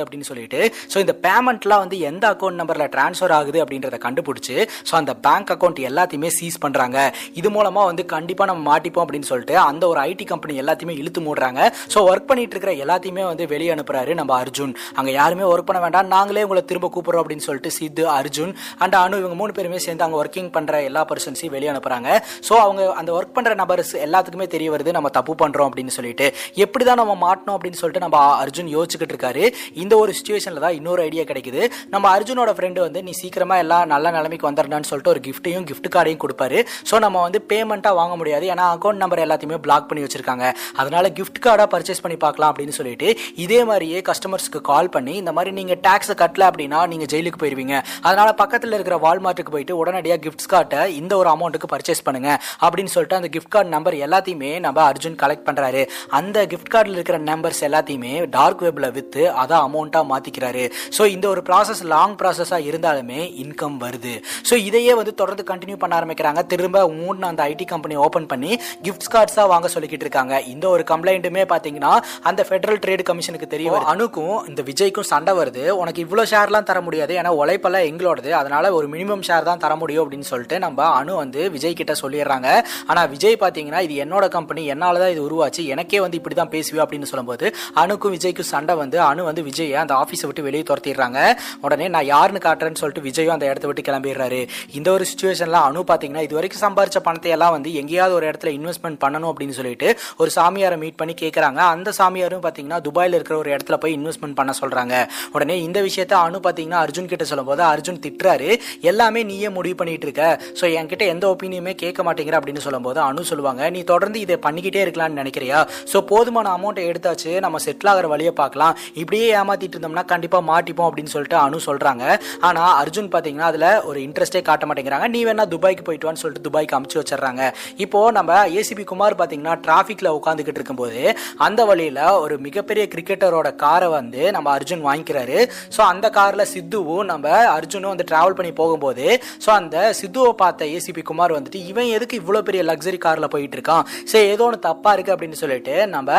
அப்படின்னு சொல்லிட்டு ஸோ இந்த பேமெண்ட்லாம் வந்து எந்த அக்கௌண்ட் நம்பர்ல டிரான்ஸ்ஃபர் ஆகுது அப்படின்றத கண்டுபிடிச்சு ஸோ அந்த பேங்க் அக்கௌண்ட் எல்லாத்தையுமே சீஸ் பண்றாங்க. இது மூலமா வந்து கண்டிப்பா நம்ம மாட்டிப்போம் அப்படின்னு சொல்லிட்டு அந்த ஒரு ஐடி கம்பெனி எல்லாத்தையுமே இழுத்து மூடுறாங்க. ஸோ ஒர்க் பண்ணிட்டு இருக்கிற எல்லாத்தையுமே வந்து வெளியே அனுப்புறாரு நம்ம அர்ஜுன். அங்க யாருமே ஒர்க் பண்ண வேண்டாம், நாங்களே உங்களை திரும்ப கூப்பிடுறோம் அப்படின்னு சொல்லிட்டு சித்து, அர்ஜுன் அண்ட் அனு இவங்க 3 பேருமே சேர்ந்து அங்கே ஒர்க்கிங் பண்ற எல்லா பர்சன்ஸையும் வெளியே அனுப்புறாங்க. ஸோ அவங்க அந்த ஒர்க் பண்ற நபர்ஸ் எல்லாத்துக்குமே தெரிய வருது நம்ம தப்பு பண்றோம் அப்படின்னு சொல்லிட்டு. எப்படிதான் நம்ம மாட்டணும் அப்படின்னு சொல்லிட்டு நம்ம அர்ஜுன் யோசிச்சுக்கிட்டு இருக்காரு. இந்த ஒரு சுச்சுவேஷன்ல தான் இன்னொரு ஐடியா கிடைக்குது. நம்ம அர்ஜுனோட ஃப்ரெண்டு வந்து நீ சீக்கிரமா எல்லாம் நல்ல நிலைமைக்கு வந்துடணும்னு சொல்லிட்டு ஒரு கிஃப்ட் கார்டையும் கொடுப்பாரு. ஸோ நம்ம வந்து பேமெண்டா வாங்க முடியாது, ஏன்னா அக்கௌண்ட் நம்பர் எல்லாத்தையுமே பிளாக் பண்ணி வச்சிருக்காங்க, அதனால கிஃப்ட் கார்டா பர்ச்சேஸ் பண்ணி பார்க்கலாம் அப்படின்னு சொல்லிட்டு இதே மாதிரியே கஸ்டமர்ஸ்க்கு கால் பண்ணி இந்த மாதிரி நீங்க டாக்ஸ் கட்டல அப்படின்னா நீங்க ஜெயிலுக்கு போயிருவீங்க, அதனால பக்கத்துல இருக்கிற வால்மார்ட்டுக்கு போயிட்டு உடனடியாக கிஃப்ட் கார்டை இந்த ஒரு அமௌண்ட்டுக்கு பர்ச்சேஸ் பண்ணுங்க அப்படின்னு சொல்லிட்டு அந்த கிஃப்ட் கார்டு நம்பர் எல்லாத்தையுமே நம்ம அர்ஜுன் கலெக்ட் பண்றாரு. அந்த கிஃப்ட் கார்டில் இருக்கிற நம்பர்ஸ் எல்லாத்தையுமே டார்க் வெப்ல வித்து அதை அமௌண்டா மாத்திக்கிறாரு. ஸோ இந்த ஒரு ப்ராசஸ் லாங் ப்ராசஸா இருந்தாலுமே இன்கம் வருது. ஸோ இதையே வந்து தொடர்ந்து கண்டினியூ பண்ண ஆரம்பிக்கிறாங்க. திரும்ப மூணு அந்த ஐடி கம்பெனி ஓபன் பண்ணி கிஃப்ட் கார்ட்ஸா வாங்க சொல்லிக்கிட்டு இருக்காங்க. இந்த ஒரு கம்ப்ளைண்ட்டுமே பாத்தீங்கன்னா அந்த இந்த ஃபெடரல் ட்ரேட் கமிஷனுக்கு தெரியும். அனுக்கும் இந்த விஜய்க்கும் சண்டை வருது, உனக்கு இவ்வளோ ஷேர்லாம் தர முடியாது, ஏன்னா உழைப்பெல்லாம் எங்களோடது, அதனால ஒரு மினிமம் ஷேர் தான் தர முடியும் அப்படின்னு சொல்லிட்டு நம்ம அனு வந்து விஜய் கிட்ட சொல்லிடுறாங்க. ஆனால் விஜய் பார்த்தீங்கன்னா இது என்னோட கம்பெனி, என்னால் தான் இது உருவாச்சு, எனக்கே வந்து இப்படி தான் பேசுவேன் அப்படின்னு சொல்லும்போது அனுக்கும் விஜய்க்கும் சண்டை வந்து அனு வந்து விஜயை அந்த ஆஃபீஸை விட்டு வெளியே துரத்திடுறாங்க. உடனே நான் யாருன்னு காட்டுறேன்னு சொல்லிட்டு விஜயும் அந்த இடத்த விட்டு கிளம்பிடுறாரு. இந்த ஒரு சுச்சுவேஷன்ல அனு பார்த்தீங்கன்னா இது வரைக்கும் சம்பாரிச்ச பணத்தை எல்லாம் வந்து எங்கேயாவது ஒரு இடத்துல இன்வெஸ்ட்மெண்ட் பண்ணணும் அப்படின்னு சொல்லிட்டு ஒரு சாமியாரை மீட் பண்ணி கேட்குறாங்க. அந்த சாமியாரும் பார்த்தீங்கன்னா துபாயில் இருக்கிற ஒரு இடத்துல போய் இன்வெஸ்ட்மெண்ட் பண்ண சொல்றாங்க. உடனே இந்த விஷயத்த அனு பார்த்தீங்கன்னா அர்ஜுன் கிட்ட சொல்லும்போது அர்ஜுன் திட்டுறாரு, எல்லாமே நீயே முடிவு பண்ணிட்டு இருக்க, ஸோ என்கிட்ட எந்த ஒப்பீனியுமே கேட்க மாட்டேங்கிற அப்படின்னு சொல்லும்போது அனு சொல்லுவாங்க, நீ தொடர்ந்து இதை பண்ணிக்கிட்டே இருக்கலாம்னு நினைக்கிறியா, ஸோ போதுமான அமௌண்ட்டை எடுத்தாச்சு, நம்ம செட்டில் ஆகிற வழியை பார்க்கலாம், இப்படியே ஏமாத்திட்டு இருந்தோம்னா கண்டிப்பாக மாட்டிப்போம் அப்படின்னு சொல்லிட்டு அனு சொல்றாங்க. ஆனால் அர்ஜுன் பார்த்தீங்கன்னா அதில் ஒரு இன்ட்ரெஸ்டே காட்ட மாட்டேங்கிறாங்க. நீ வேணா துபாய்க்கு போயிட்டுவான்னு சொல்லிட்டு துபாய்க்கு அமுச்சு வச்சிடறாங்க. இப்போ நம்ம ஏசிபி குமார் பார்த்தீங்கன்னா டிராஃபிக்ல உட்காந்துக்கிட்டு இருக்கும்போது அந்த வழியில ஒரு மிகப்பெரிய கிரிக்கெட்டரோட காரை வந்து நம்ம அர்ஜுன் வாங்கிக்கிறாரு. ஸோ அந்த காரில் சித்துவும் நம்ம அர்ஜுனும் வந்து டிராவல் பண்ணி போகும்போது ஸோ அந்த சித்துவை பார்த்த ஏசிபி குமார் வந்துட்டு இவன் எதுக்கு இவ்வளோ பெரிய லக்ஸரி காரில் போயிட்டு இருக்கான், சரி ஏதோ ஒன்று தப்பா இருக்கு அப்படின்னு சொல்லிட்டு நம்ம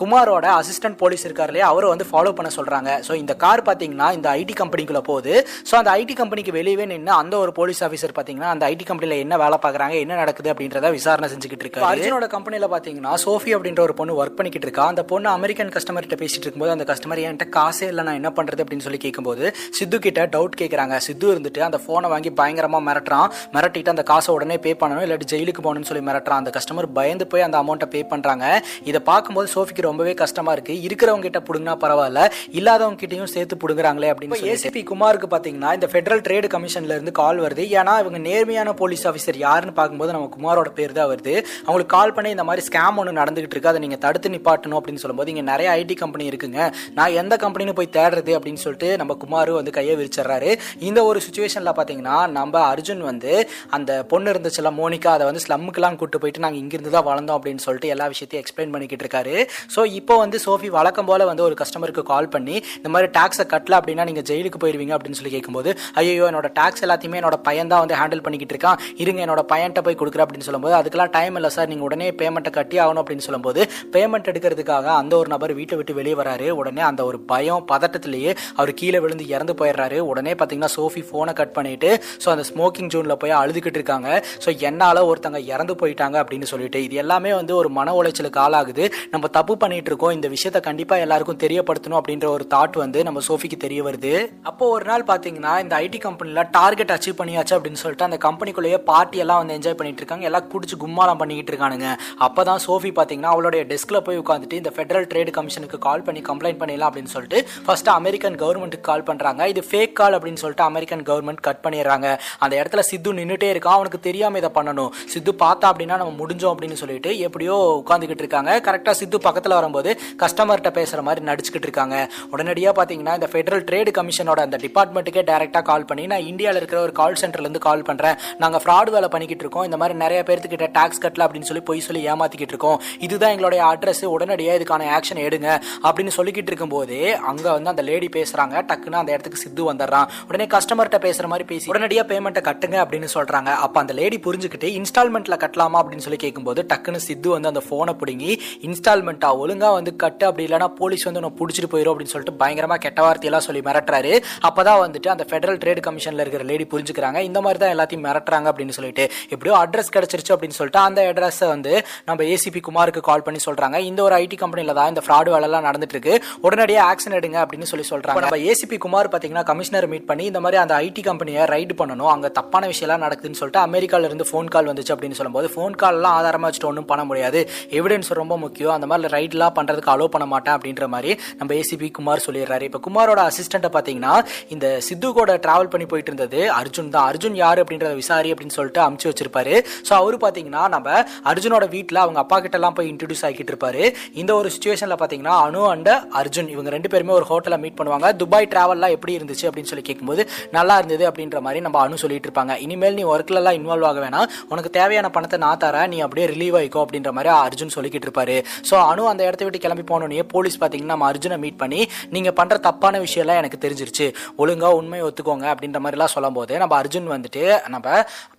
குமாரோட அசிஸ்டன்ட் போலீஸ் இருக்காருலையே அவரை வந்து ஃபாலோ பண்ண சொல்றாங்க. ஸோ இந்த கார் பார்த்தீங்கன்னா இந்த ஐடி கம்பெனிக்குள்ள போகுது. ஸோ அந்த ஐடி கம்பெனிக்கு வெளியே நின்று அந்த ஒரு போலீஸ் ஆஃபீஸர் பார்த்தீங்கன்னா அந்த ஐடி கம்பெனியில் என்ன வேலை பார்க்குறாங்க என்ன நடக்குது அப்படின்றத விசாரணை செஞ்சுக்கிட்டு இருக்காரு. அர்ஜுனோட கம்பெனியில் பார்த்தீங்கன்னா சோஃபி அப்படின்ற ஒரு பொண்ணு ஒர்க் பண்ணிக்கிட்டு இருக்கா. அந்த பொண்ணு அமெரிக்கன் கஸ்டமர்கிட்ட பேசிட்டு இருக்கும்போது அந்த கஸ்டமர் என்கிட்ட காசே இல்லை நான் என்ன பண்ணுறது அப்படின்னு சொல்லி கேட்கும்போது சித்து கிட்ட டவுட் கேட்குறாங்க. சித்து இருந்துட்டு அந்த ஃபோனை வாங்கி பயங்கரமாக மிரட்டுறான். மிரட்டிட்டு அந்த காசை உடனே பே பண்ணணும் இல்லாட்டி ஜெயிலுக்கு போகணும்னு சொல்லி மிரட்டுறான். அந்த கஸ்டமர் பயந்து போய் அந்த அமௌண்ட்டை பே பண்ணுறாங்க. இதை பார்க்கும்போது சோஃபிக்கு ரொம்பவே கஷ்டமாக இருக்குது. இருக்கிறவங்க கிட்ட பிடுங்கினா பரவாயில்ல, இல்லாதவங்க கிட்டையும் சேர்த்து பிடுங்குறாங்களே அப்படின்னு. ஏசிபி குமாருக்கு பார்த்தீங்கன்னா இந்த ஃபெடரல் ட்ரேடு கமிஷன்ல இருந்து கால் வருது. ஏன்னா இவங்க நேர்மையான போலீஸ் ஆஃபீஸர் யாருன்னு பார்க்கும்போது நம்ம குமாரோட பேர் தான் வருது. அவங்களுக்கு கால் பண்ணி இந்த மாதிரி ஸ்கேம் ஒன்று நடந்துகிட்டு இருக்கு, அதை நீங்கள் தடுத்து நிப்பாட்டணும் அப்படின்னு சொல்லும்போது இங்கே நிறைய ஐடி கம்பெனி இருக்குங்க, நான் எந்த கம்பெனின்னு போய் தேடுறது அப்படின்னு சொல்லிட்டு நம்ம குமார் வந்து கையை விரிச்சிடுறாரு. இந்த ஒரு சுச்சுவேஷனில் பார்த்தீங்கன்னா நம்ம அர்ஜுன் வந்து அந்த பொண்ணு இருந்துச்சுல மோனிகா, அதை வந்து ஸ்லம்முக்கெல்லாம் கூப்பிட்டு போயிட்டு நாங்கள் இங்கிருந்து தான் வளர்ந்தோம் அப்படின்னு சொல்லிட்டு எல்லா விஷயத்தையும் எக்ஸ்பிளைன் பண்ணிக்கிட்டு இருக்காரு. ஸோ இப்போ வந்து சோஃபி வழக்கம் போல் வந்து ஒரு கஸ்டமருக்கு கால் பண்ணி இந்த மாதிரி டாக்ஸை கட்டல அப்படின்னா நீங்கள் ஜெயிலுக்கு போயிடுவீங்க அப்படின்னு சொல்லி கேட்கும்போது ஐயோ என்னோட டாக்ஸ் எல்லாத்தையுமே என்னோட பையன் தான் வந்து ஹேண்டில் பண்ணிக்கிட்டு இருக்கான், இருங்க என்னோட பையன்கிட்ட போய் கொடுக்குறேன் அப்படின்னு சொல்லும்போது அதுக்கெல்லாம் டைம் இல்லை சார், நீங்கள் உடனே பேமெண்ட்டை கட்டி ஆகணும் அப்படின்னு சொல்லும்போது பேமெண்ட் எடுக்கிறதுக்காக அந்த ஒரு நபர் வீட்டை விட்டு வெளியே வராரு. உடனே அந்த ஒரு பயம் பதட்டத்திலேயே அவர் கீழே விழுந்து இறந்து போயிடுறாரு. உடனே பார்த்தீங்கன்னா சோஃபி ஃபோனை கட் பண்ணிட்டு ஸோ அந்த ஸ்மோக்கிங் ஜோனில் போய் அழுதுகிட்டு இருக்காங்க. ஸோ என்னால் ஒருத்தங்க இறந்து போயிட்டாங்க அப்படின்னு சொல்லிட்டு இது எல்லாமே வந்து ஒரு மன உளைச்சலுக்கு ஆளாகுது. நம்ம தப்பு பண்ணிட்டு இருக்கோம், இந்த விஷயத்தை கண்டிப்பாக எல்லாருக்கும் தெரியப்படுத்தணும் அப்படின்ற ஒரு தாட் வந்து நம்ம சோஃபிக்கு தெரிய வருது. அப்போ ஒரு நாள் பார்த்தீங்கன்னா இந்த ஐடி கம்பெனியில் டார்கெட் அச்சீவ் பண்ணியாச்சு அப்படின்னு சொல்லிட்டு அந்த கம்பெனிக்குள்ளேயே பார்ட்டி எல்லாம் வந்து என்ஜாய் பண்ணிட்டு இருக்காங்க, எல்லாம் குடிச்சு கும்மாலாம் பண்ணிக்கிட்டு இருக்கானுங்க. அப்போதான் சோஃபி பார்த்தீங்கன்னா அவளுடைய டெஸ்கில் போய் உட்காந்துட்டு இந்த ஃபெடரல் ட்ரேடு கமிஷனுக்கு கால் பண்ணி கம்ப்ளைண்ட் பண்ணிடலாம் அப்படின்னு சொல்லிட்டு ஃபர்ஸ்ட் அமெரிக்கன் கவர்மெண்ட்டுக்கு கால் பண்றாங்க. இது ஃபேக் கால் அப்படின்னு சொல்லிட்டு அமெரிக்கன் கவர்மெண்ட் கட் பண்ணிடுறாங்க. அந்த இடத்துல சித்து நின்றுட்டே இருக்கான், அவனுக்கு தெரியாம இதை பண்ணணும், சித்து பார்த்தா அப்படின்னா நம்ம முடிஞ்சோம் அப்படின்னு சொல்லிட்டு எப்படியோ உட்காந்துக்கிட்டு இருக்காங்க. கரெக்டாக சித்து பக்கத்தில் வரும்போது கஸ்டமர்கிட்ட பேசுற மாதிரி நடிச்சுக்கிட்டு இருக்காங்க. உடனடியாக பார்த்தீங்கன்னா இந்த ஃபெடரல் ட்ரேடு கமிஷனோட அந்த டிபார்ட்மெண்ட்டுக்கே டைரக்டாக கால் பண்ணி நான் இந்தியாவில் இருக்கிற ஒரு கால் சென்டர்லேருந்து கால் பண்ணுறேன், நாங்கள் ஃப்ராட் வேலை பண்ணிக்கிட்டு இருக்கோம், இந்த மாதிரி நிறைய பேர்த்துக்கிட்ட டாக்ஸ் கட்டல அப்படின்னு சொல்லி பொய் சொல்லி ஏமாத்திக்கிட்டு இருக்கோம், இதுதான் எங்களுடைய அட்ரஸ், உடனடியாக இதுக்கான ஆக்ஷன் எடுங்க அப்படின்னு சொல்லிக்கிட்டு இருக்கும்போது அங்கே வந்து அந்த லேடி பேசுகிறாங்க. டக்குன்னு அந்த இடத்துக்கு சித்து வந்துடுறான். உடனே கஸ்டமர்கிட்ட பேசுகிற மாதிரி பேசி உடனடியாக பேமெண்ட்டை கட்டுங்க அப்படின்னு சொல்கிறாங்க. அப்போ அந்த லேடி புரிஞ்சுக்கிட்டு இன்ஸ்டால்மெண்ட்டில் கட்டலாமா அப்படின்னு சொல்லி கேட்கும்போது டக்குன்னு சித்து வந்து அந்த ஃபோனை பிடுங்கி இன்ஸ்டால்மெண்ட்டாக ஒழுங்காக வந்து கட்டு, அப்படி இல்லைனா போலீஸ் வந்து உன்னை பிடிச்சிட்டு போயிடும் அப்படின்னு சொல்லிட்டு பயங்கரமாக கெட்ட வார்த்தையெல்லாம் சொல்லி மிரட்டுறாரு. அப்போ தான் வந்துட்டு அந்த ஃபெடரல் ட்ரேடு கமிஷனில் இருக்கிற லேடி புரிஞ்சுக்கிறாங்க இந்த மாதிரி தான் எல்லாத்தையும் மிரட்டுறாங்க அப்படின்னு சொல்லிட்டு எப்படியோ அட்ரஸ் கிடச்சிருச்சு அப்படின்னு சொல்லிட்டு அந்த அட்ரஸை வந்து நம்ம ஏசிபி குமாருக்கு கால் பண்ணி சொல்கிறாங்க. இந்த ஒரு ஐடி கம்பெனியில் தான் இந்த ஃப்ராட் வேலைலாம் நடந்துட்டு இருக்கு, உடனடியாக ஆக்ஷன் எடுங்க அப்படின்னு சொல்லி சொல்றாங்க. நம்ம ஏசிபி குமார் பார்த்தீங்கன்னா கமிஷனர் மீட் பண்ணி இந்த மாதிரி அந்த ஐடி கம்பெனியை ரைடு பண்ணணும், அங்கே தப்பான விஷயம்லாம் நடக்குதுன்னு சொல்லிட்டு அமெரிக்கால இருந்து ஃபோன் கால் வந்துச்சு அப்படின்னு சொல்லும்போது ஃபோன் கால்லாம் ஆதாரமாக வச்சுட்டு ஒன்றும் பண்ண முடியாது, எவிடன்ஸ் ரொம்ப முக்கியம், அந்த மாதிரி ரைட்லாம் பண்ணுறதுக்கு அலோ பண்ண மாட்டேன் அப்படின்ற மாதிரி நம்ம ஏசிபி குமார் சொல்லிடுறாரு. இப்போ குமாரோட அசிஸ்டண்ட்டை பார்த்தீங்கன்னா இந்த சித்து கூட டிராவல் பண்ணி போயிட்டு இருந்தது அர்ஜுன் தான். அர்ஜுன் யார் அப்படின்றத விசாரி அப்படின்னு சொல்லிட்டு அமுச்சு வச்சிருப்பாரு. ஸோ அவர் பார்த்தீங்கன்னா நம்ம அர்ஜுனோட வீட்டில் அவங்க அப்பா கிட்ட எல்லாம் போய் இன்ட்ரடியூஸ் ஆகிட்டு இருப்பாரு. இந்த ஒரு சுச்சுவேஷன்ல பாத்தீங்கன்னா அனு அண்ட் அர்ஜுன் இவங்க ரெண்டு பேருமே ஒரு ஹோட்டல்ல மீட் பண்ணுவாங்க. துபாய் டிராவல்லாம் எப்படி இருந்துச்சு அப்படின்னு சொல்லி கேட்கும்போது நல்லா இருந்தது அப்படின்ற மாதிரி நம்ம அனு சொல்லிட்டு இருப்பாங்க. இனிமேல் நீ ஒர்க்ல எல்லாம் இன்வால்வ் ஆக வேணாம், உனக்கு தேவையான பணத்தை நான் தரேன், நீ அப்படியே ரிலீவ் ஆகிக்கோ அப்படின்ற மாதிரி அர்ஜுன் சொல்லிக்கிட்டு இருப்பாரு. ஸோ அனு அந்த இடத்த விட்டு கிளம்பி போனோடனே போலீஸ் பாத்தீங்கன்னா நம்ம அர்ஜுனை மீட் பண்ணி நீங்க பண்ற தப்பான விஷயம் எல்லாம் எனக்கு தெரிஞ்சிருச்சு, ஒழுங்கா உண்மையை ஒத்துக்கோங்க அப்படின்ற மாதிரி எல்லாம் சொல்லும் போது நம்ம அர்ஜுன் வந்துட்டு நம்ம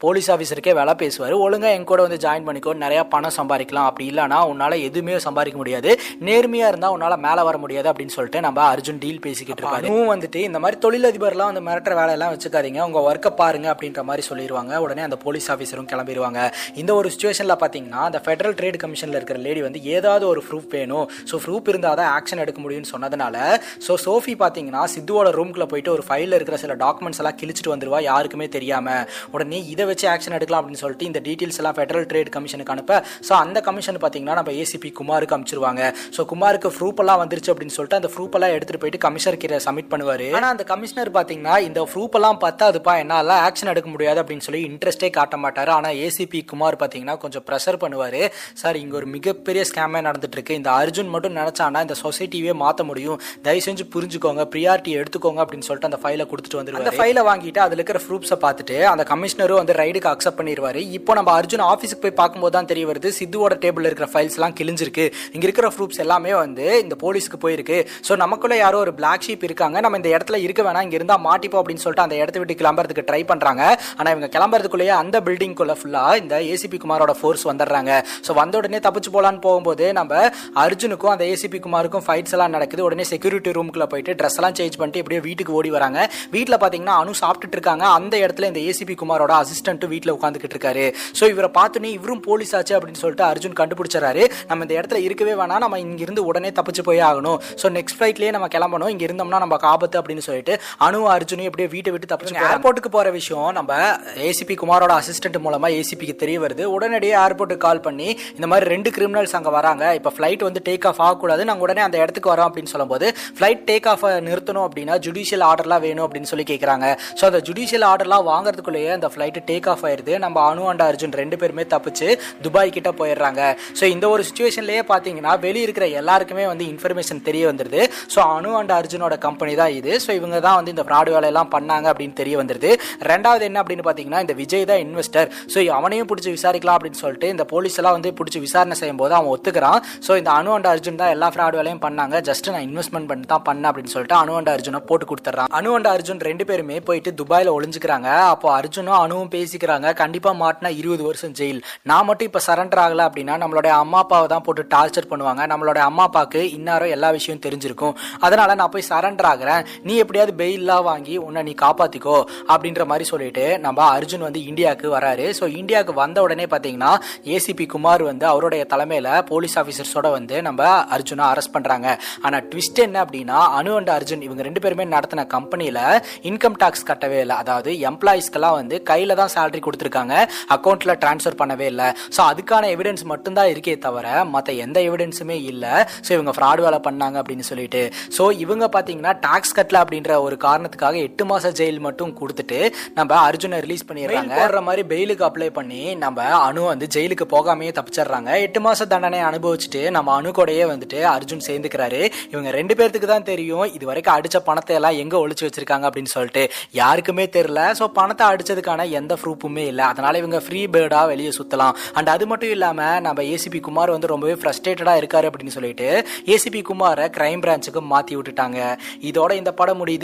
போலீஸ் ஆஃபீஸருக்கே வேலை பேசுவார், ஒழுங்கா என் கூட வந்து ஜாயின் பண்ணிக்கோ, நிறைய பணம் சம்பாதிக்கலாம், அப்படி இல்லைனா உன்னால எதுவுமே சம்பாதிக்க முடியாது, நேர்மையாக இருந்தால் உன்னால் மேலே வர முடியாது அப்படின்னு சொல்லிட்டு நம்ம அர்ஜுன் டீல் பேசிக்கிட்டு இருக்காரு. அதுவும் வந்துட்டு இந்த மாதிரி தொழிலதிபர்லாம் அந்த மிரட்டுற வேலையெல்லாம் வச்சுக்காதீங்க, உங்கள் ஒர்க்கை பாருங்க அப்படின்ற மாதிரி சொல்லிடுவாங்க. உடனே அந்த போலீஸ் ஆஃபீஸரும் கிளம்பிடுவாங்க. இந்த ஒரு சுச்சுவேஷனில் பார்த்தீங்கன்னா அந்த ஃபெடரல் ட்ரேட் கமிஷனில் இருக்கிற லேடி வந்து ஏதாவது ஒரு ப்ரூஃப் வேணும், ஸோ ப்ரூஃப் இருந்தால் தான் ஆக்ஷன் எடுக்க முடியும்னு சொன்னதுனால சோஃபி பார்த்தீங்கன்னா சித்துவோட ரூம்குள்ளே போயிட்டு ஒரு ஃபைலில் இருக்கிற சில டாக்குமெண்ட்ஸ் எல்லாம் கிழிச்சிட்டு வந்துடுவா யாருக்குமே தெரியாமல். உடனே இதை வச்சு ஆக்ஷன் எடுக்கலாம் அப்படின்னு சொல்லிட்டு இந்த டீட்டெயில்ஸ் எல்லாம் ஃபெடரல் ட்ரேட் கமிஷனுக்கு அனுப்ப, ஸோ அந்த கமிஷன் பார்த்தீங்கன்னா நம்ம ஏசிபி குமாருக்கு அனுப்பிச்சிருவாங்க. ஸோ குமாருக்கு ப்ரூஃப் எல்லாம் வந்துருச்சு அப்படின்னு சொல்லிட்டு அந்த ப்ரூஃப் எல்லாம் எடுத்துகிட்டு போயிட்டு கமிஷனர் கிட்ட சப்மிட் பண்ணுவார். ஆனால் அந்த கமிஷனர் பார்த்தீங்கன்னா இந்த ப்ரூஃப் எல்லாம் பத்தாதுப்பா, என்னால் ஆக்ஷன் எடுக்க முடியாது அப்படின்னு சொல்லி இன்ட்ரெஸ்டே காட்ட மாட்டார். ஆனால் ஏசிபி குமார் பார்த்தீங்கன்னா கொஞ்சம் ப்ரெஷர் பண்ணுவார். சார், இங்கே ஒரு மிகப்பெரிய ஸ்கேமே நடந்துட்டு இருக்கு, இந்த அர்ஜுன் மட்டும் நினைச்சானா இந்த சொசைட்டியே மாற்ற முடியும், தயவு செஞ்சு புரிஞ்சுக்கோங்க, ப்ரியாரிட்டி எடுத்துக்கோங்க அப்படின்னு சொல்லிட்டு அந்த ஃபைலை கொடுத்துட்டு வந்துருவாரு. அந்த ஃபைலை வாங்கிட்டு அதில் இருக்கிற ப்ரூஃப்ஸை பார்த்துட்டு அந்த கமிஷனரும் வந்து ரைடுக்கு அக்செப்ட் பண்ணிடுவாரு. இப்போ நம்ம அர்ஜுன் ஆஃபீஸுக்கு போய் பார்க்கும்போது தான் தெரிய வருது சித்துவோட டேபிள் இருக்கிற ஃபைல்ஸ் எல்லாம் கிழிஞ்சிருக்கு, இங்கே இருக்கிற ப்ரூஃப்ஸ் எல்லாமே வந்து இந்த போலீஸுக்கு போயிருக்கு, ஸோ நமக்குள்ள யாரோ ஒரு பிளாக் ஷீப் இருக்காங்க, நம்ம இந்த இடத்துல இருக்க வேணா, இங்கே இருந்தால் மாட்டிப்போம் அப்படின்னு சொல்லிட்டு அந்த இடத்த விட்டு கிளம்புறதுக்கு ட்ரை பண்ணுறாங்க. ஆனால் இவங்க கிளம்புறதுக்குள்ளேயே அந்த பில்டிங்குள்ள ஃபுல்லாக இந்த ஏசிபி குமாரோட ஃபோர்ஸ் வந்துடுறாங்க. ஸோ வந்த உடனே தப்பிச்சு போகலான்னு போகும்போது நம்ம அர்ஜுனுக்கும் அந்த ஏசிபி குமாருக்கும் ஃபைட்ஸ் எல்லாம் நடக்குது. உடனே செக்யூரிட்டி ரூமுக்குள்ள போயிட்டு ட்ரெஸ் எல்லாம் சேஞ்ச் பண்ணிட்டு எப்படியோ வீட்டுக்கு ஓடி வராங்க. வீட்டில் பார்த்தீங்கன்னா அனு சாப்பிட்டுட்டு இருக்காங்க. அந்த இடத்துல இந்த ஏசிபி குமாரோட அசிஸ்டன்ட்டும் வீட்டில் உட்காந்துக்கிட்டு இருக்காரு. ஸோ இவரை பார்த்துனே இவரும் போலீஸ் ஆச்சு அப்படின்னு சொல்லிட்டு அர்ஜுன் கண்டுபிடிச்சாரு. நம்ம இந்த இடத்துல இருக்கவே வேணாம், நம்ம இங்கிருந்து உடனே தப்பிச்சு போய் ஆகணும், ஸோ நெக்ஸ்ட் ஃப்ளைட்லேயே நம்ம கிளம்பணும், இங்கே இருந்தோம்னா நம்ம ஆபத்து அப்படின்னு சொல்லிட்டு அனு அர்ஜுனும் எப்படியோ வீட்டை விட்டு தப்பிச்சு ஏர்போர்ட்டுக்கு போகிற விஷயம் நம்ம ஏசிபி குமாரோட அசிஸ்டன்ட் மூலமாக ஏசிபிக்கு தெரிய வருது. உடனடியே ஏர்போர்ட்டுக்கு கால் பண்ணி இந்த மாதிரி 2 கிரிமினல்ஸ் அங்கே வராங்க, இப்போ ஃப்ளைட் வந்து டேக் ஆஃப் ஆகக்கூடாது, நாங்கள் உடனே அந்த இடத்துக்கு வரோம் அப்படின்னு சொல்லும்போது ஃப்ளைட் டேக் ஆஃப் நிறுத்தணும் அப்படின்னா ஜுடிஷியல் ஆர்டர்லாம் வேணும் அப்படின்னு சொல்லி கேட்குறாங்க. ஸோ அந்த ஜுடிஷியல் ஆர்டர்லாம் வாங்குறதுக்குள்ளேயே அந்த ஃப்ளைட்டு டேக் ஆஃப் ஆயிடுது. நம்ம அனு அண்ட் அர்ஜுன் 2 பேருமே தப்பிச்சு துபாய் கிட்ட போயிடுறாங்க. ஸோ இந்த ஒரு சுச்சுவேஷன்லேயே பார்த்தீங்கன்னா வெளியே இருக்கிற எல்லாருக்குமே வந்து இன்ஃபர்மேஷன் தெரிய வந்துருது. ஸோ அனு அண்ட் அர்ஜுனோட கம்பெனி தான் இது, ஸோ இவங்க தான் வந்து இந்த ஃப்ராட் வேலையெல்லாம் பண்ணாங்க அப்படின்னு தெரிய வந்துருது. ரெண்டாவது என்ன அப்படின்னு பார்த்தீங்கன்னா இந்த விஜய் தான் இன்வெஸ்டர், ஸோ அவனையும் பிடிச்சி விசாரிக்கலாம் அப்படின்னு சொல்லிட்டு இந்த போலீஸ் எல்லாம் வந்து பிடிச்சி விசாரணை செய்யும் போது அவன் ஒத்துக்கிறான். ஸோ இந்த அனு அண்ட் அர்ஜுன் தான் எல்லா ஃப்ராட் வேலையும் பண்ணாங்க, ஜஸ்ட் நான் இன்வெஸ்ட்மெண்ட் பண்ணி தான் பண்ணேன் அப்படின்னு சொல்லிட்டு அனு அண்ட் அர்ஜுனை போட்டு கொடுத்துறான். அனு அண்ட் அர்ஜுன் 2 பேருமே போயிட்டு துபாயில் ஒளிஞ்சுக்கிறாங்க. அப்போ அர்ஜுனும் அனுவும் பேசிக்கிறாங்க, கண்டிப்பாக மாட்டினா 20 வருஷம் ஜெயில், நான் மட்டும் இப்போ சரண்டர் ஆகலை அப்படின்னா நம்மளுடைய அம்மா அப்பாவை தான் போட்டு டார்ச்சர் பண்ணுவாங்க, நம்மளோட அம்மா அப்பாவுக்கு இன்னாரும் எல்லா விஷயம் தெரிஞ்சிருக்கும், அதனால நான் போய் சரண்டர் ஆகிறேன், நீ எப்படியாவது பெயிலாக வாங்கி உன்னை நீ காப்பாற்றிக்கோ அப்படின்ற மாதிரி சொல்லிட்டு நம்ம அர்ஜுன் வந்து இந்தியாவுக்கு வராரு. ஸோ இந்தியாவுக்கு வந்த உடனே பார்த்தீங்கன்னா ஏசிபி குமார் வந்து அவருடைய தலைமையில் போலீஸ் ஆஃபீஸர்ஸோட வந்து நம்ம அர்ஜுனை அரெஸ்ட் பண்ணுறாங்க. ஆனால் ட்விஸ்ட் என்ன அப்படின்னா அனு அண்ட் அர்ஜுன் இவங்க 2 பேருமே நடத்தின கம்பெனியில் இன்கம் டாக்ஸ் கட்டவே இல்லை, அதாவது எம்ப்ளாயிஸ்க்கெல்லாம் வந்து கையில் தான் சேலரி கொடுத்துருக்காங்க, அக்கௌண்ட்டில் ட்ரான்ஸ்ஃபர் பண்ணவே இல்லை. ஸோ அதுக்கான எவிடன்ஸ் மட்டும்தான் இருக்கே தவிர மற்ற எந்த எவிடன்ஸுமே இல்லை. ஸோ இவங்க ஃப்ராட் வேலை பண்ணாங்க அப்படின்னு சொல்லிட்டு ஸோ இவங்க பார்த்தீங்கன்னா டாக்ஸ் கட்டல அப்படின்ற ஒரு காரணத்துக்காக 8 மாத ஜெயில் மட்டும் கொடுத்துட்டு நம்ம அர்ஜுனை ரிலீஸ் பண்ணிடுறாங்க. வேற மாதிரி பெயிலுக்கு அப்ளை பண்ணி நம்ம அனு வந்து ஜெயிலுக்கு போகாமையே தப்பிச்சிடுறாங்க. 8 மாத தண்டனை அனுபவிச்சுட்டு நம்ம அனு கூடயே வந்துட்டு அர்ஜுன் சேர்ந்துக்கிறாரு. இவங்க 2 பேர்த்துக்கு தான் தெரியும் இது வரைக்கும் அடிச்ச பணத்தை எல்லாம் எங்கே ஒழிச்சு வச்சிருக்காங்க அப்படின்னு சொல்லிட்டு, யாருக்குமே தெரியல. ஸோ பணத்தை அடிச்சதுக்கான எந்த ப்ரூஃபுமே இல்லை, அதனால இவங்க ஃப்ரீ பேர்டாக வெளியே சுற்றலாம். அண்ட் அது மட்டும் இல்லாமல் நம்ம ஏசிபி குமார் வந்து ரொம்பவே ஃப்ரஸ்ட்ரேட்டடாக இருக்காரு அப்படின்னு சொல்லிட்டு ஏசிபி குமாரை கிரைம் பிரான்ச்சுக்கு மாற்றி விட்டுட்டாங்க. இதோட இந்த படம் முடியுது.